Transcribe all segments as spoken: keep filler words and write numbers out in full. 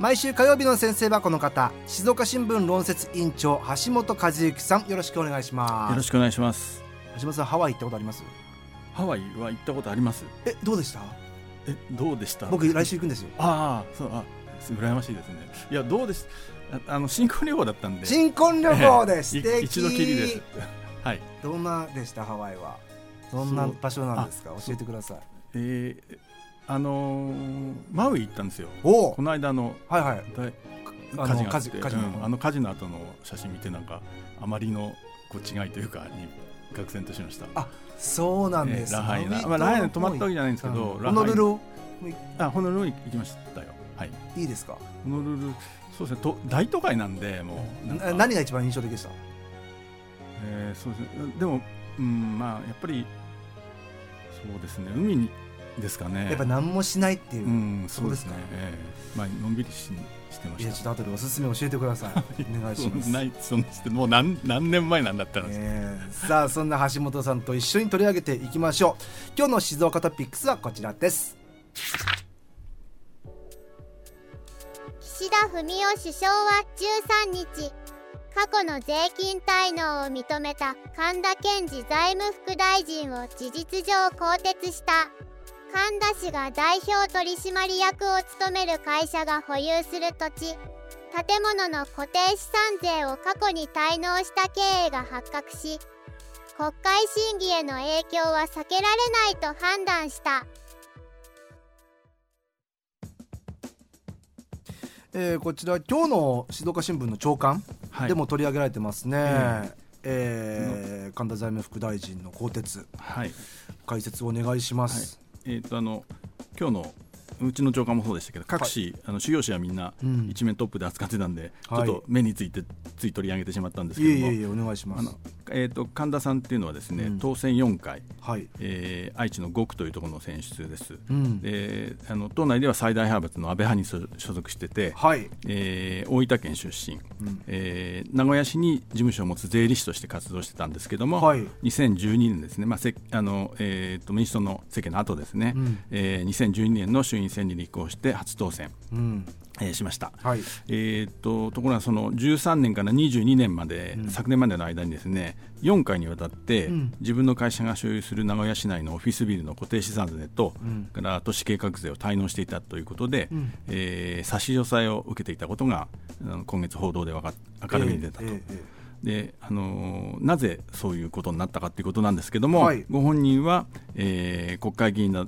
毎週火曜日の先生はこの方、静岡新聞論説委員長橋本和之さん、よろしくお願いします。よろしくお願いします。橋本さん、ハワイ行ったことあります？ハワイは行ったことあります。え、どうでした？え、どうでした？僕来週行くんですよ。ああ、そう、あ、羨ましいですね。いや、どうです。あの新婚旅行だったんで。新婚旅行です。素敵。一度きりです。はい。どんなでしたハワイは？どんな場所なんですか？教えてください。えーあのー、マウイ行ったんですよ。この間の、はいはい、火事があって、うん、あの火事の後の写真見て、なんかあまりのこう違いというかに愕然としました。あ、そうなんです、えー、ラハイナ、まあ、ラハイナ泊まったわけじゃないんですけど、ホノルル、あ、ホノルルに行きましたよ、はい、いいですか？ホノルル、そうですね、と大都会なんで、もうなんか何が一番印象的でした？えー、そうですね、でも、うん、まあやっぱりそうですね、海にですかね、やっぱ何もしないっていう、うん、そうですね、えーまあ、のんびり し, してました。いや、ちょっと後でおすすめ教えてくださいお願いします。ないそんなもう 何, 何年前なんだったんですか、えー、さあ、そんな橋本さんと一緒に取り上げていきましょう。今日の静岡トピックスはこちらです。岸田文雄首相はじゅうさんにち、過去の税金滞納を認めた神田健治財務副大臣を事実上更迭した。神田氏が代表取締役を務める会社が保有する土地、建物の固定資産税を過去に滞納した経営が発覚し、国会審議への影響は避けられないと判断した。えー、こちら今日の静岡新聞の朝刊でも取り上げられてますね。はい、うん、えー、神田財務副大臣の更迭、はい、解説をお願いします。はい、えー、とあの今日のうちの長官もそうでしたけど、各紙、はい、あの主要紙はみんな一面トップで扱ってたんで、うん、ちょっと目についてつい取り上げてしまったんですけども、はい、いえいえお願いします。あの、えー、と神田さんっていうのはですね、うん、当選よんかい、はい、えー、愛知のご区というところの選出です、うん、えー、あの党内では最大派閥の安倍派に所属してて、はい、えー、大分県出身、うん、えー、名古屋市に事務所を持つ税理士として活動してたんですけども、はい、にせんじゅうにねんですね、まあせあのえー、と民主党の政権の後ですね、うん、えー、にせんじゅうにねんの衆院選に立候補して初当選、うん、えー、しました、はい、えー、と, ところがそのじゅうさんねんからにじゅうにねんまで、うん、昨年までの間にですね、よんかいにわたって自分の会社が所有する名古屋市内のオフィスビルの固定資産税と、うん、から都市計画税を滞納していたということで、うん、えー、差し押さえを受けていたことが今月報道でわか明るみに出たと、えーえーえーで、あのー、なぜそういうことになったかということなんですけども、はい、ご本人は、えー、国会議員な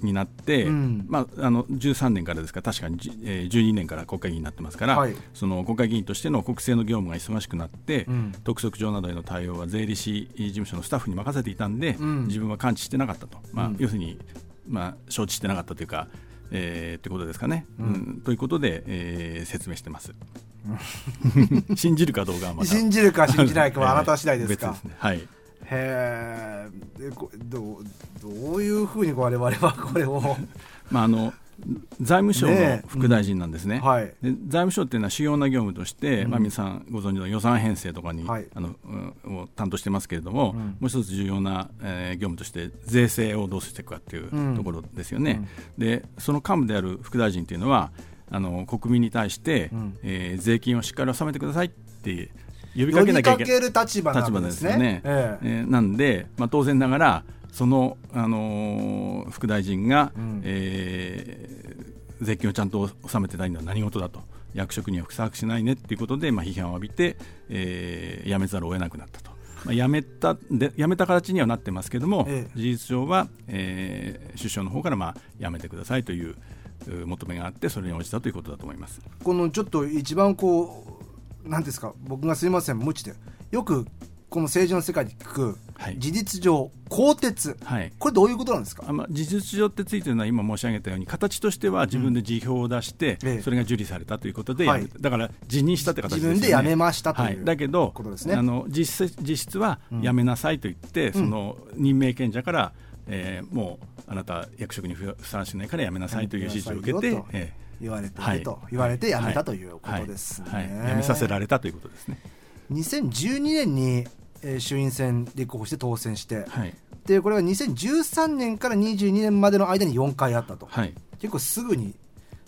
になって、うん、まあ、あのじゅうさんねんからですから、確かに、えー、じゅうにねんから国会議員になってますから、はい、その国会議員としての国政の業務が忙しくなって、うん、督促状などへの対応は税理士事務所のスタッフに任せていたんで、うん、自分は感知してなかったと、まあ、うん、要するに、まあ、承知してなかったというか、えー、ということですかね、うんうん、ということで、えー、説明してます信じるかどうかはまた信じるか信じないかはあなた次第ですか、別ですね、はい、へえ、ど, どういうふうに我々はこれをまああの財務省の副大臣なんですね、ね、うん、はい、で財務省っていうのは主要な業務として、うん、まあ、皆さんご存知の予算編成とかに、はい、あのを担当してますけれども、うん、もう一つ重要な、えー、業務として税制をどうしていくかっていうところですよね、うん、でその幹部である副大臣っていうのは、あの国民に対して、うん、えー、税金をしっかり納めてくださいって呼びかけなきゃいけない、呼びかける立場なんですね、立場ですよね、えーえー、なんで、まあ、当然ながらその、あのー、副大臣が、うん、えー、税金をちゃんと納めてないのは何事だと、役職には不作しないねっていうことで、まあ、批判を浴びて、えー、辞めざるを得なくなったと、まあ、辞めたで辞めた形にはなってますけども、えー、事実上は、えー、首相の方から、まあ、辞めてくださいという求めがあって、それに応じたということだと思います。このちょっと一番こう何ですか、僕がすいません無知でよくこの政治の世界で聞く、はい、事実上更迭、はい、これどういうことなんですか。あ、まあ、事実上ってついてるのは今申し上げたように形としては自分で辞表を出して、うん、それが受理されたということで、はい、だから辞任したって形ですよね。自分で辞めましたという、はい、だけどことですね。あの 実, 実質は辞めなさいと言って、うん、その任命権者から、えー、もうあなた役職にふさわしくないから辞めなさいという指示を受けて、えー言われていると言われて辞めたということですね。はいはいはい、辞めさせられたということですね。にせんじゅうにねんに、えー、衆院選立候補して当選して、はい、でこれはにせんじゅうさんねんからにじゅうにねんまでの間によんかいあったと、はい、結構すぐに、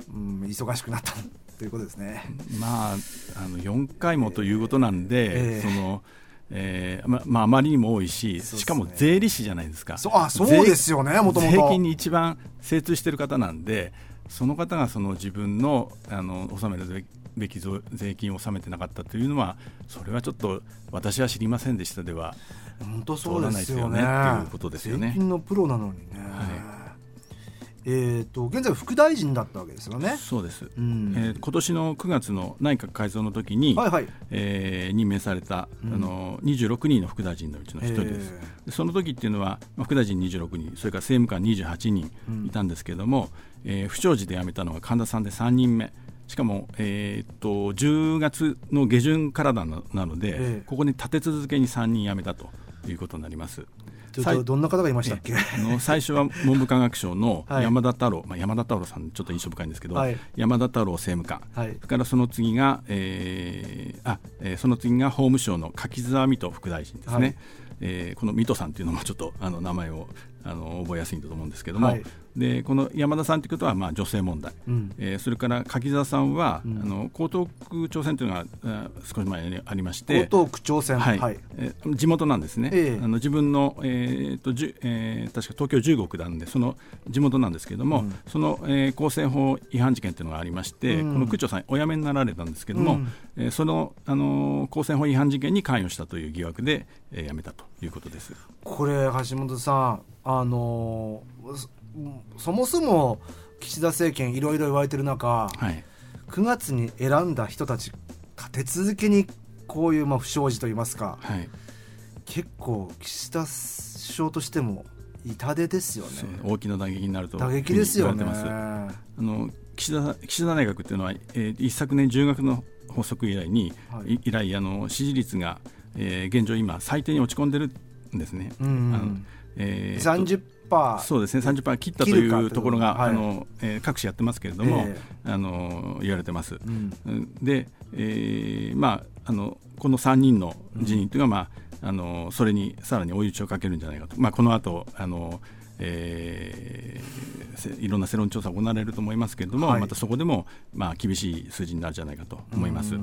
うん、忙しくなったということですね。まあ、あのよんかいもということなんで、えーえー、そのえーままあ、あまりにも多いし、ね、しかも税理士じゃないですか。そ, あそうですよね。もともと税金に一番精通している方なんで、その方がその自分 の, あの納めるべき税金を納めてなかったというのは、それはちょっと私は知りませんでしたでは本当そうですよね。税金のプロなのにね、はい。えー、と現在副大臣だったわけですよね。そうです。うん、えー、今年のくがつの内閣改造の時に、はいはい、えー、任命された、うん、あのにじゅうろくにんの副大臣のうちのひとりです。えー、その時っていうのは副大臣にじゅうろくにん、それから政務官にじゅうはちにんいたんですけれども、うん、えー、不祥事で辞めたのが神田さんでさんにんめ、しかも、えー、っとじゅうがつの下旬からなので、えー、ここに立て続けにさんにん辞めたということになります。どんな方がいましたっけ。えー、の最初は文部科学省の山田太郎、はい、まあ、山田太郎さんちょっと印象深いんですけど、はい、山田太郎政務官、はい、それからその次が、えーあえー、その次が法務省の柿沢水戸副大臣ですね。はい、えー、この水戸さんというのもちょっとあの名前をあの覚えやすいんだと思うんですけども、はい、でこの山田さんということはまあ女性問題、うん、えー、それから柿沢さんは、うん、あの江東区長選というのが少し前にありまして、江東区長選、はいはい、えー、地元なんですね。えー、あの自分の、えーっとじゅえー、確か東京じゅうご区なんでその地元なんですけども、うん、その、えー、公選法違反事件というのがありまして、うん、この区長さんお辞めになられたんですけども、うん、えー、その、あのー、公選法違反事件に関与したという疑惑で、えー、辞めたということです。これ橋本さん、あのー、そもそも岸田政権いろいろ言われてる中、はい、くがつに選んだ人たち立て続けにこういうまあ不祥事といいますか、はい、結構岸田首相としても痛手ですよね。大きな打撃になると打撃ですよね。あの 岸田、岸田内閣というのは、えー、一昨年じゅうがつの発足以来に、はい、以来あの支持率が、えー、現状今最低に落ち込んでるんですね。うんうん、あのえー、さんじゅうそうですね、さんじゅっパーセント 切ったというところが、はい、あのえー、各種やってますけれども、えー、あの言われてます。うん、で、えーまあ、あのこのさんにんの辞任というのは、うん、まあ、あのそれにさらに追い打ちをかけるんじゃないかと、まあ、この後あの、えー、いろんな世論調査が行われると思いますけれども、はい、またそこでも、まあ、厳しい数字になるんじゃないかと思います。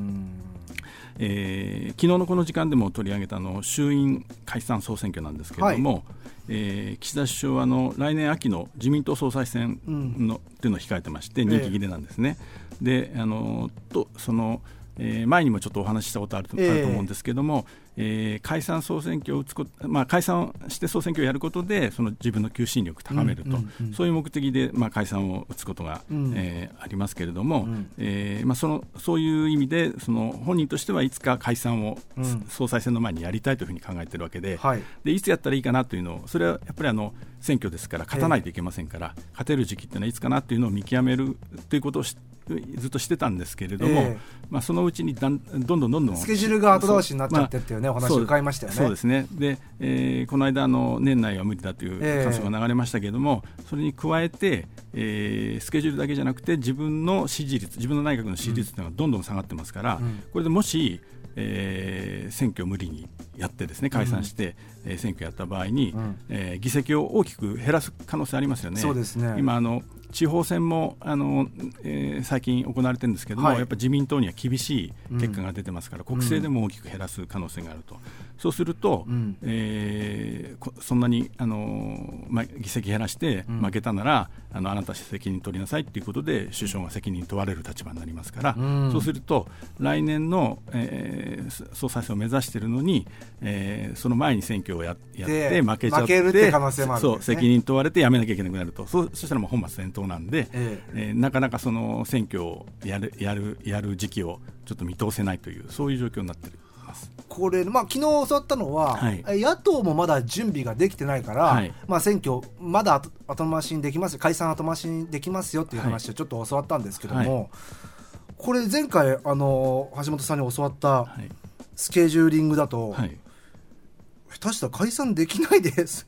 えー、昨日のこの時間でも取り上げたの衆院解散総選挙なんですけれども、はい、えー、岸田首相はあの来年秋の自民党総裁選の、うん、というのを控えてまして任期切れなんですね。えー、であのとその、えー、前にもちょっとお話ししたことあると、えー、あると思うんですけども、えー、解散総選挙を打つこと、まあ、解散して総選挙をやることでその自分の求心力を高めると、うんうんうん、そういう目的で、まあ、解散を打つことが、うん、えー、ありますけれども、うん、えーまあ、そのそういう意味でその本人としてはいつか解散を、うん、総裁選の前にやりたいというふうに考えているわけで、はい、でいつやったらいいかなというのを、それはやっぱりあの選挙ですから勝たないといけませんから、えー、勝てる時期というのはいつかなというのを見極めるということをしずっとしてたんですけれども、えーまあ、そのうちにだんどんどんどんどんスケジュールが後倒しになっちゃってっていうね、お話を伺いましたよね。そうですね。で、えー、この間の年内は無理だという感想が流れましたけれども、えー、それに加えて、えー、スケジュールだけじゃなくて自分の支持率、自分の内閣の支持率というのがどんどん下がってますから、うん、これでもし、えー、選挙を無理にやってですね解散して、うん、えー、選挙をやった場合に、うん、えー、議席を大きく減らす可能性ありますよね。そうですね。今あの地方選もあの、えー、最近行われてるんですけども、はい、やっぱり自民党には厳しい結果が出てますから、うん、国政でも大きく減らす可能性があると、うん、そうすると、うん、えー、そんなにあの、まあ、議席減らして負けたなら、うん、あのあなた責任取りなさいということで首相が責任問われる立場になりますから、うん、そうすると来年の、えー、総裁選を目指しているのに、えー、その前に選挙を や, やって負けちゃって、負けるって可能性もあるんですね。そう、責任問われてやめなきゃいけなくなると、 そ, そしたらもう本末転倒なんで、えええー、なかなかその選挙をや る, や, るやる時期をちょっと見通せないという、そういう状況になっている。ます。これ、まあ、昨日教わったのは、はい、野党もまだ準備ができてないから、はい、まあ、選挙まだ後、後回しにできますよ、解散後回しにできますよっていう話をちょっと教わったんですけども、はいはい、これ前回あの橋本さんに教わったスケジューリングだと、はい、下手したら解散できないです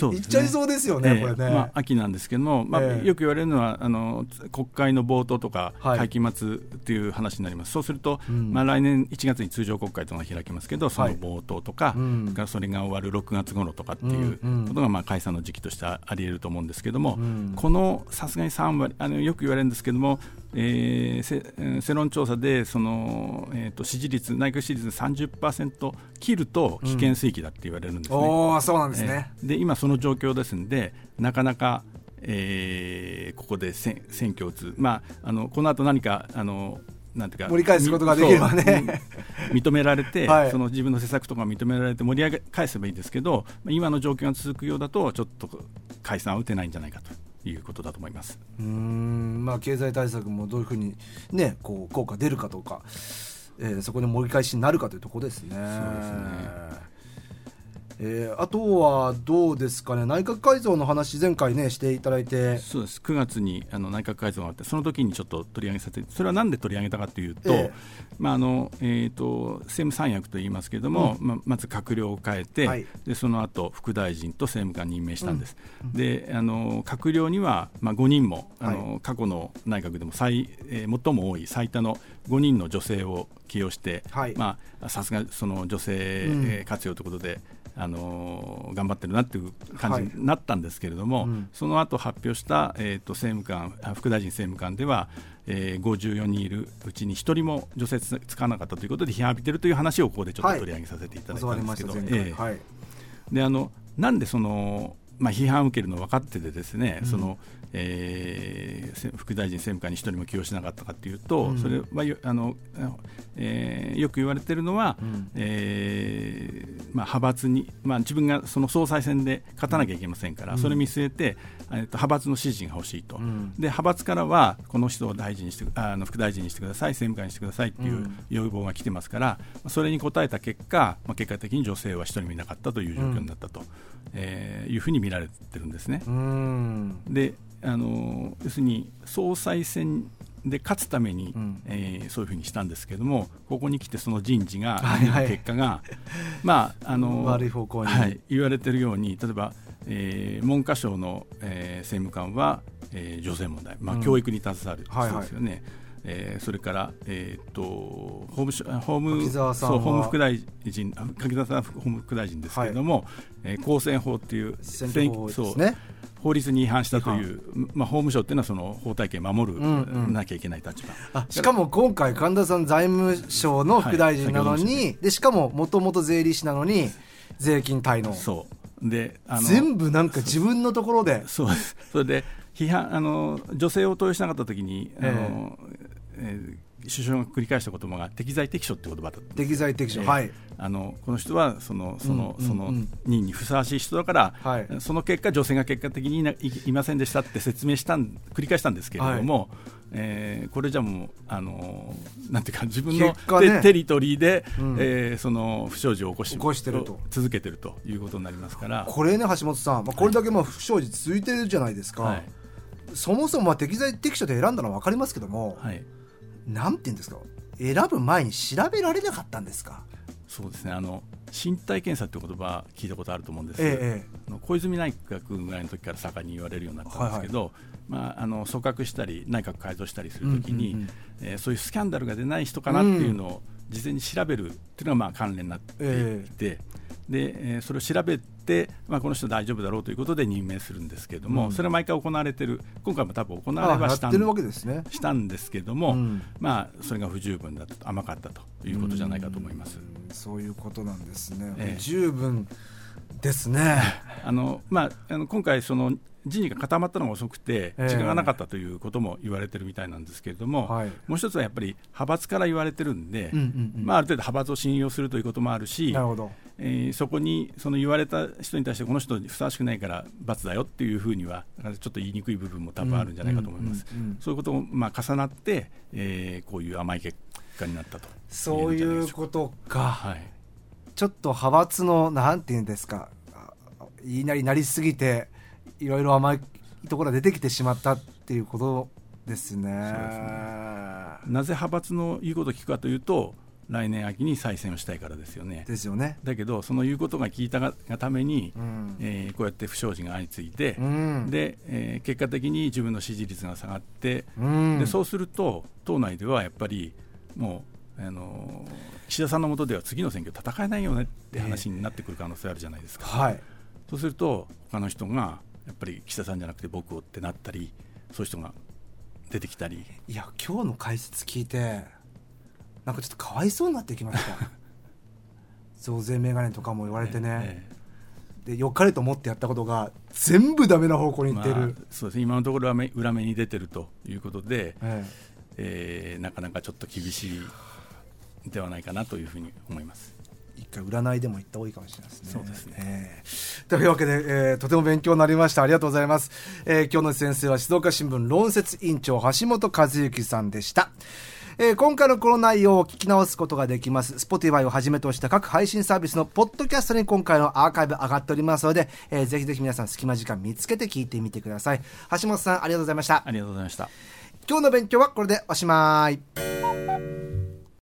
そうですね、言っちゃいそうですよね、えーこれね、まあ、秋なんですけども、まあえー、よく言われるのはあの国会の冒頭とか会期末という話になります、はい、そうすると、うん、まあ、来年いちがつに通常国会というのが開きますけど、その冒頭とか、はい、うん、それが終わるろくがつ頃とかっていうことが、まあ、解散の時期としてあり得ると思うんですけども、うん、このさすがにさんわり、あのよく言われるんですけども、えー、世論調査でその、えー、と支持率、内閣支持率 さんじゅっパーセント 切ると危険水域だって言われるんですね、うん、おー、そうなんですね、えー、で今その状況ですので、なかなか、えー、ここで選挙を打つ、まあ、あのこの後何かあのなんていうか盛り返すことができればね認められて、はい、その自分の施策とか認められて盛り上げ返せばいいんですけど、今の状況が続くようだとちょっと解散は打てないんじゃないかということだと思います。うーん、まあ、経済対策もどういうふうに、ね、こう効果出るかとか、えー、そこで盛り返しになるかというところですね。そうですね。えー、あとはどうですかね、内閣改造の話前回ねしていただいて、そうです、くがつにあの内閣改造があって、その時にちょっと取り上げさせて、それはなんで取り上げたかというと、えーまああのえー、と政務三役といいますけれども、うん、まあ、まず閣僚を変えて、はい、でその後副大臣と政務官任命したんです、うん、であの閣僚には、まあ、ごにんもあの、はい、過去の内閣でも最、えー、最も多い最多のごにんの女性を起用して、はい、まあ、さすがその女性活用ということで、うん、あの頑張ってるなっていう感じになったんですけれども、はい、うん、その後発表した、えー、と政務官、副大臣政務官では、えー、ごじゅうよにんいるうちにひとりも女性つかなかったということで批判を浴びているという話をここでちょっと取り上げさせていただいたんですけど、はい、えーはい、であのなんでその、まあ、批判を受けるの分かっててですね、うん、そのえー、副大臣政務官に一人も起用しなかったかというと、うん、それは よ, あの、えー、よく言われているのは、うん、えーまあ、派閥に、まあ、自分がその総裁選で勝たなきゃいけませんから、うん、それを見据えて、えー、と派閥の支持が欲しいと、うん、で派閥からはこの人を大臣にしてあの副大臣にしてください、政務官にしてくださいという要望が来てますから、うん、それに応えた結果、まあ、結果的に女性は一人もいなかったという状況になったと、うん、えー、いうふうに見られてるんですね。うん、であの要するに総裁選で勝つために、うん、えー、そういうふうにしたんですけども、ここに来てその人事が、はいはい、結果が、まあ、あの悪い方向に、はい、言われているように、例えば、えー、文科省の、えー、政務官は、えー、女性問題、まあ、教育に携わる人ですよね、うん、はいはい、えー、それから、えー、と法務省法務そう法務副大臣柿沢さん法務副大臣ですけれども、はい、えー、公選法という選挙法ですね、法律に違反したという、まあ、法務省というのはその法体系を守る、うんうん、なきゃいけない立場、あ、しかも今回神田さん財務省の副大臣なのに、はい、でしかももともと税理士なのに税金滞納、そうであの全部なんか自分のところで、そうです、それで批判あの女性を投与しなかったときに、えーあのえー、首相が繰り返した言葉が適材適所という言葉だった。適材適所、えー、はい、あのこの人はそのその、うんうんうん、その任にふさわしい人だから、はい、その結果女性が結果的に い, いませんでしたって説明したん繰り返したんですけれども、はい、えー、これじゃもうあのなんていうか自分のテ、ね、テリトリーで、うん、えー、その不祥事を起こし起こしてると続けてるということになりますから、これね橋本さん、まあ、これだけまあ不祥事続いてるじゃないですか、はい、そもそもは適材適所で選んだのは分かりますけども、はい、なんて言うんですか、選ぶ前に調べられなかったんですか。そうですね、あの身体検査という言葉聞いたことあると思うんですけど、ええ、小泉内閣ぐらいの時から盛んに言われるようになったんですけど、はいはい、まあ、あの組閣したり内閣改造したりするときに、うんうんうん、えー、そういうスキャンダルが出ない人かなっていうのを事前に調べるっていうのがまあ関連になっていて、ええ、で、えー、それを調べて、まあ、この人大丈夫だろうということで任命するんですけれども、うん、それは毎回行われている、今回も多分行われはしたん、ああ、やってるわけですね、したんですけれども、うん、まあ、それが不十分だと、甘かったということじゃないかと思います。うん、そういうことなんですね、ええ、不十分ですね。あの、まあ、あの今回その人事が固まったのが遅くて時間がなかったということも言われてるみたいなんですけれども、えーはい、もう一つはやっぱり派閥から言われてるんで、うんうんうん、まあ、ある程度派閥を信用するということもあるし、なるほど、えー、そこにその言われた人に対してこの人にふさわしくないから罰だよっていうふうにはちょっと言いにくい部分も多分あるんじゃないかと思います、うんうんうん、そういうこともまあ重なって、えー、こういう甘い結果になったと。そういうことか、はい、ちょっと派閥のなんていうんですか言いなりなりすぎていろいろ甘いところが出てきてしまったっていうことですね。そうですね。なぜ派閥の言うことを聞くかというと来年秋に再選をしたいからですよね。ですよね。だけどその言うことが聞いたがために、うんえー、こうやって不祥事が相次いで、うん、で、えー、結果的に自分の支持率が下がって、うん、でそうすると党内ではやっぱりもう、あのー、岸田さんの下では次の選挙戦えないよねって話になってくる可能性あるじゃないですか、えーはい、そうすると他の人がやっぱり岸田さんじゃなくて僕をってなったりそういう人が出てきたり。いや今日の解説聞いてなんかちょっとかわいそうになってきました増税メガネとかも言われてね、ええ、で良かれと思ってやったことが全部ダメな方向に行ってる、まあ、そうですね。今のところは裏目に出てるということで、えええー、なかなかちょっと厳しいではないかなというふうに思います。一回占いでも行った方がいいかもしれないですね。そうですね、えー、というわけで、えー、とても勉強になりました。ありがとうございます、えー、今日の先生は静岡新聞論説委員長橋本和之さんでした。えー、今回のこの内容を聞き直すことができます Spotify をはじめとした各配信サービスのポッドキャストに今回のアーカイブ上がっておりますので、えー、ぜひぜひ皆さん隙間時間見つけて聞いてみてください。橋本さんありがとうございました。ありがとうございました。今日の勉強はこれでおしまい。